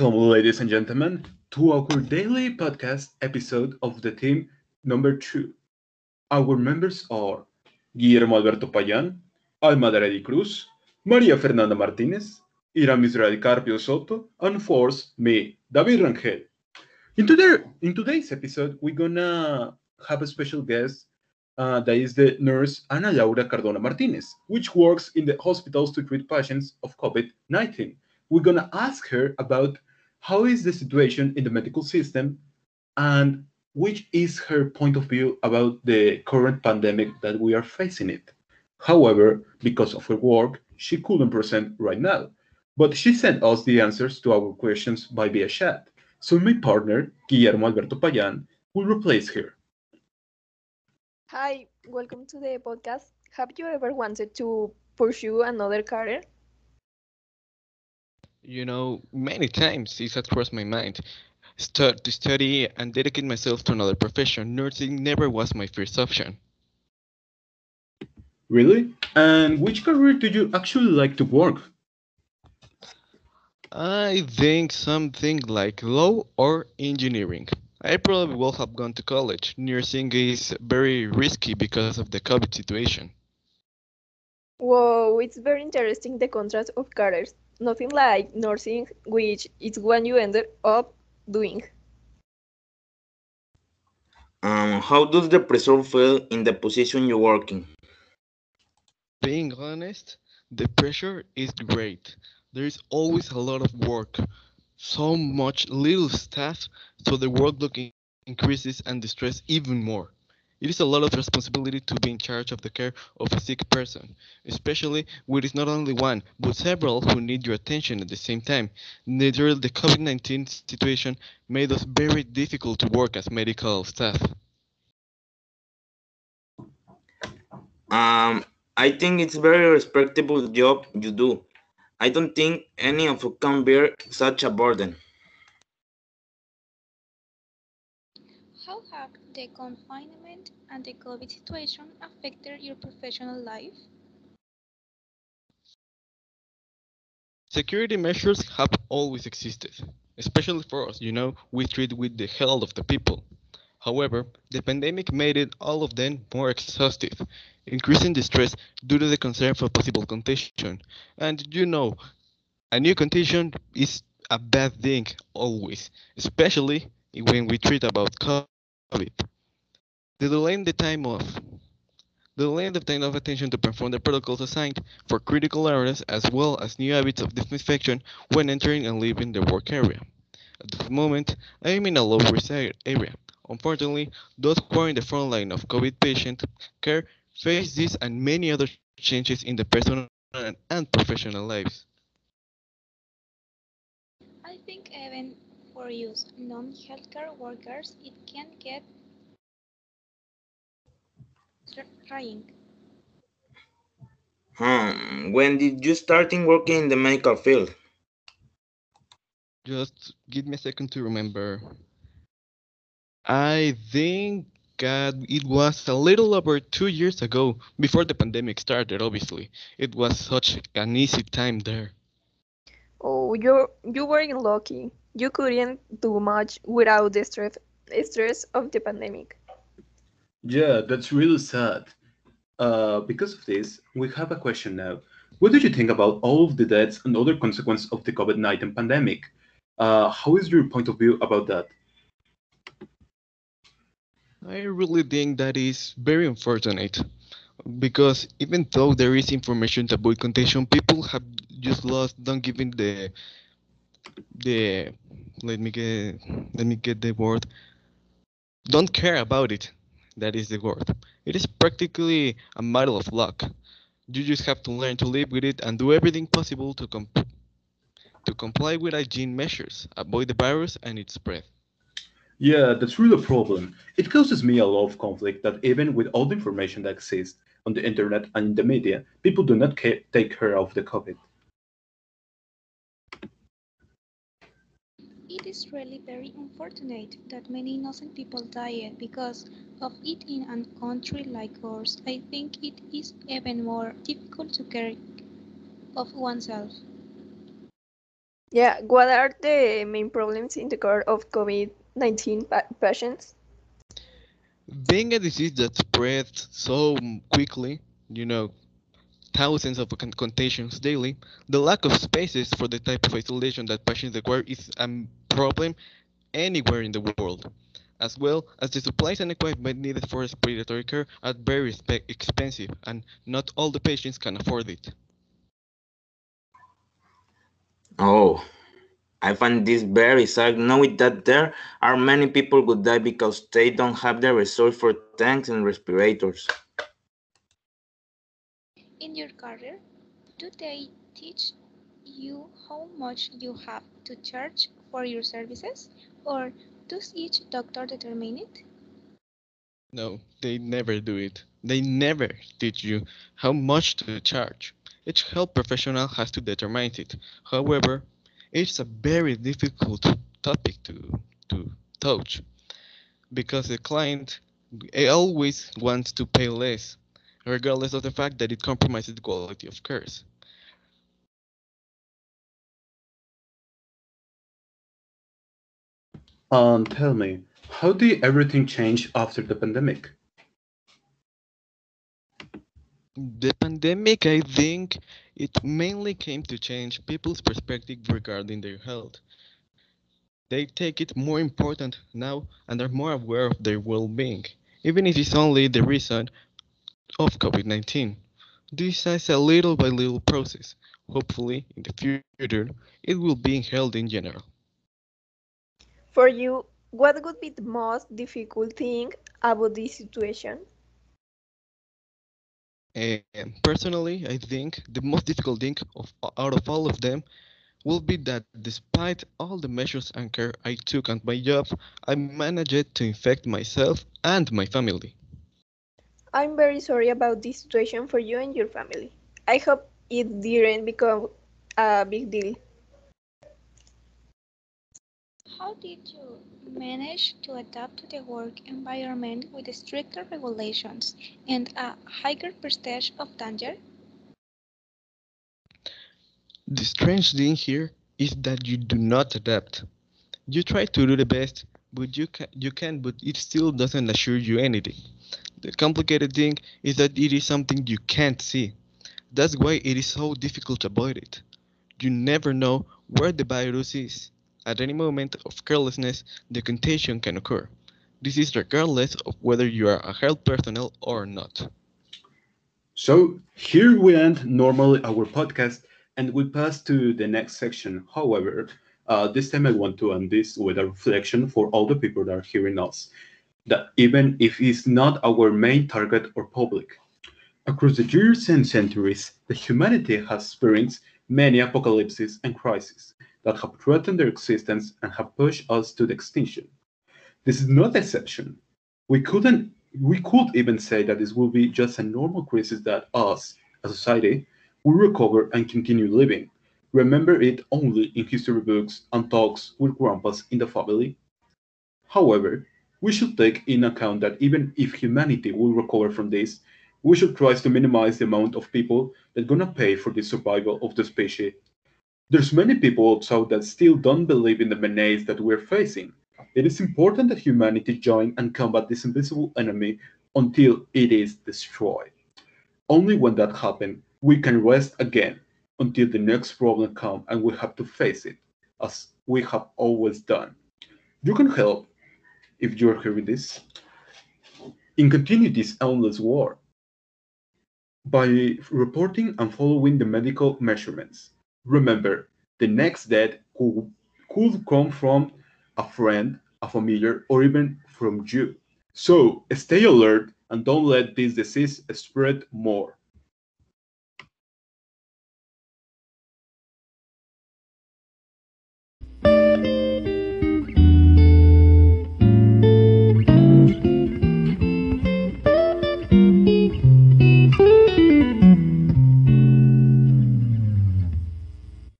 Welcome, ladies and gentlemen, to our daily podcast episode of the team number 2. Our members are Guillermo Alberto Payan, Alma de Redi Cruz, Maria Fernanda Martínez, Iram Israel Carpio Soto, and fourth, me, David Rangel. In today's episode, we're gonna have a special guest that is the nurse Ana Laura Cardona Martínez, which works in the hospitals to treat patients of COVID-19. We're gonna ask her about how is the situation in the medical system and which is her point of view about the current pandemic that we are facing it. However, because of her work, she couldn't present right now, but she sent us the answers to our questions by via chat. So my partner, Guillermo Alberto Payan, will replace her. Hi, welcome to the podcast. Have you ever wanted to pursue another career? Many times it had crossed my mind to study and dedicate myself to another profession. Nursing never was my first option. Really? And which career do you actually like to work? I think something like law or engineering. I probably will have gone to college. Nursing is very risky because of the COVID situation. Whoa, it's very interesting the contrast of careers. Nothing like nursing, which is what you ended up doing. How does the pressure feel in the position you work in? Being honest, the pressure is great. There is always a lot of work, so much little staff, so the workload increases and the stress even more. It is a lot of responsibility to be in charge of the care of a sick person, especially when it's not only one, but several who need your attention at the same time. Naturally, the COVID-19 situation made us very difficult to work as medical staff. I think it's a very respectable job you do. I don't think any of you can bear such a burden. How have the confinement and the COVID situation affected your professional life? Security measures have always existed, especially for us. We treat with the health of the people. However, the pandemic made it all of them more exhaustive, increasing the stress due to the concern for possible contagion. And a new contagion is a bad thing always, especially when we treat about COVID. The delay in the time of attention to perform the protocols assigned for critical areas, as well as new habits of disinfection when entering and leaving the work area. At the moment, I am in a low risk area. Unfortunately, those who are in the front line of COVID patient care face this and many other changes in the personal and professional lives. I think even for use non-healthcare workers, it can get trying. When did you start working in the medical field? Just give me a second to remember. I think it was a little over 2 years ago, before the pandemic started, obviously. It was such an easy time there. Oh, you were lucky. You couldn't do much without the stress of the pandemic. Yeah, that's really sad. Because of this, we have a question now. What do you think about all of the deaths and other consequences of the COVID-19 pandemic? How is your point of view about that? I really think that is very unfortunate, because even though there is information to avoid contagion, people have just lost, don't given the let me get the word, don't care about it. That is the word. It is practically a matter of luck. You just have to learn to live with it and do everything possible to comply with hygiene measures, avoid the virus and its spread. Yeah, that's really a problem. It causes me a lot of conflict that even with all the information that exists on the internet and in the media, people do not take care of the COVID. It is really very unfortunate that many innocent people died because of it in a country like ours. I think it is even more difficult to care of oneself. Yeah, what are the main problems in the care of COVID-19 patients? Being a disease that spreads so quickly, thousands of contagions daily, the lack of spaces for the type of isolation that patients require is a problem anywhere in the world, as well as the supplies and equipment needed for respiratory care are very expensive, and not all the patients can afford it. Oh, I find this very sad, knowing that there are many people who die because they don't have the resource for tanks and respirators. In your career, do they teach you how much you have to charge for your services, or does each doctor determine it? No, they never do it. They never teach you how much to charge. Each health professional has to determine it. However, it's a very difficult topic to touch because the client always wants to pay less, regardless of the fact that it compromises the quality of care. Tell me, how did everything change after the pandemic? The pandemic, I think, it mainly came to change people's perspective regarding their health. They take it more important now and are more aware of their well-being, even if it's only the reason of COVID-19. This is a little by little process. Hopefully, in the future, it will be held in general. For you, what would be the most difficult thing about this situation? Personally, I think the most difficult thing out of all of them will be that despite all the measures and care I took at my job, I managed to infect myself and my family. I'm very sorry about this situation for you and your family. I hope it didn't become a big deal. How did you manage to adapt to the work environment with stricter regulations and a higher percentage of danger? The strange thing here is that you do not adapt. You try to do the best, but but it still doesn't assure you anything. The complicated thing is that it is something you can't see. That's why it is so difficult to avoid it. You never know where the virus is. At any moment of carelessness, the contagion can occur. This is regardless of whether you are a health personnel or not. So here we end normally our podcast and we pass to the next section. However, this time I want to end this with a reflection for all the people that are hearing us, that even if it's not our main target or public. Across the years and centuries, the humanity has experienced many apocalypses and crises that have threatened their existence and have pushed us to the extinction. This is not the exception. We could even say that this will be just a normal crisis that us, as a society, will recover and continue living. Remember it only in history books and talks with grandpas in the family. However, we should take in account that even if humanity will recover from this, we should try to minimize the amount of people that are gonna pay for the survival of the species. There's many people also that still don't believe in the menace that we're facing. It is important that humanity join and combat this invisible enemy until it is destroyed. Only when that happens, we can rest again until the next problem comes and we have to face it, as we have always done. You can help if you're hearing this and continue this endless war by reporting and following the medical measurements. Remember, the next death could come from a friend, a familiar, or even from you. So stay alert and don't let this disease spread more.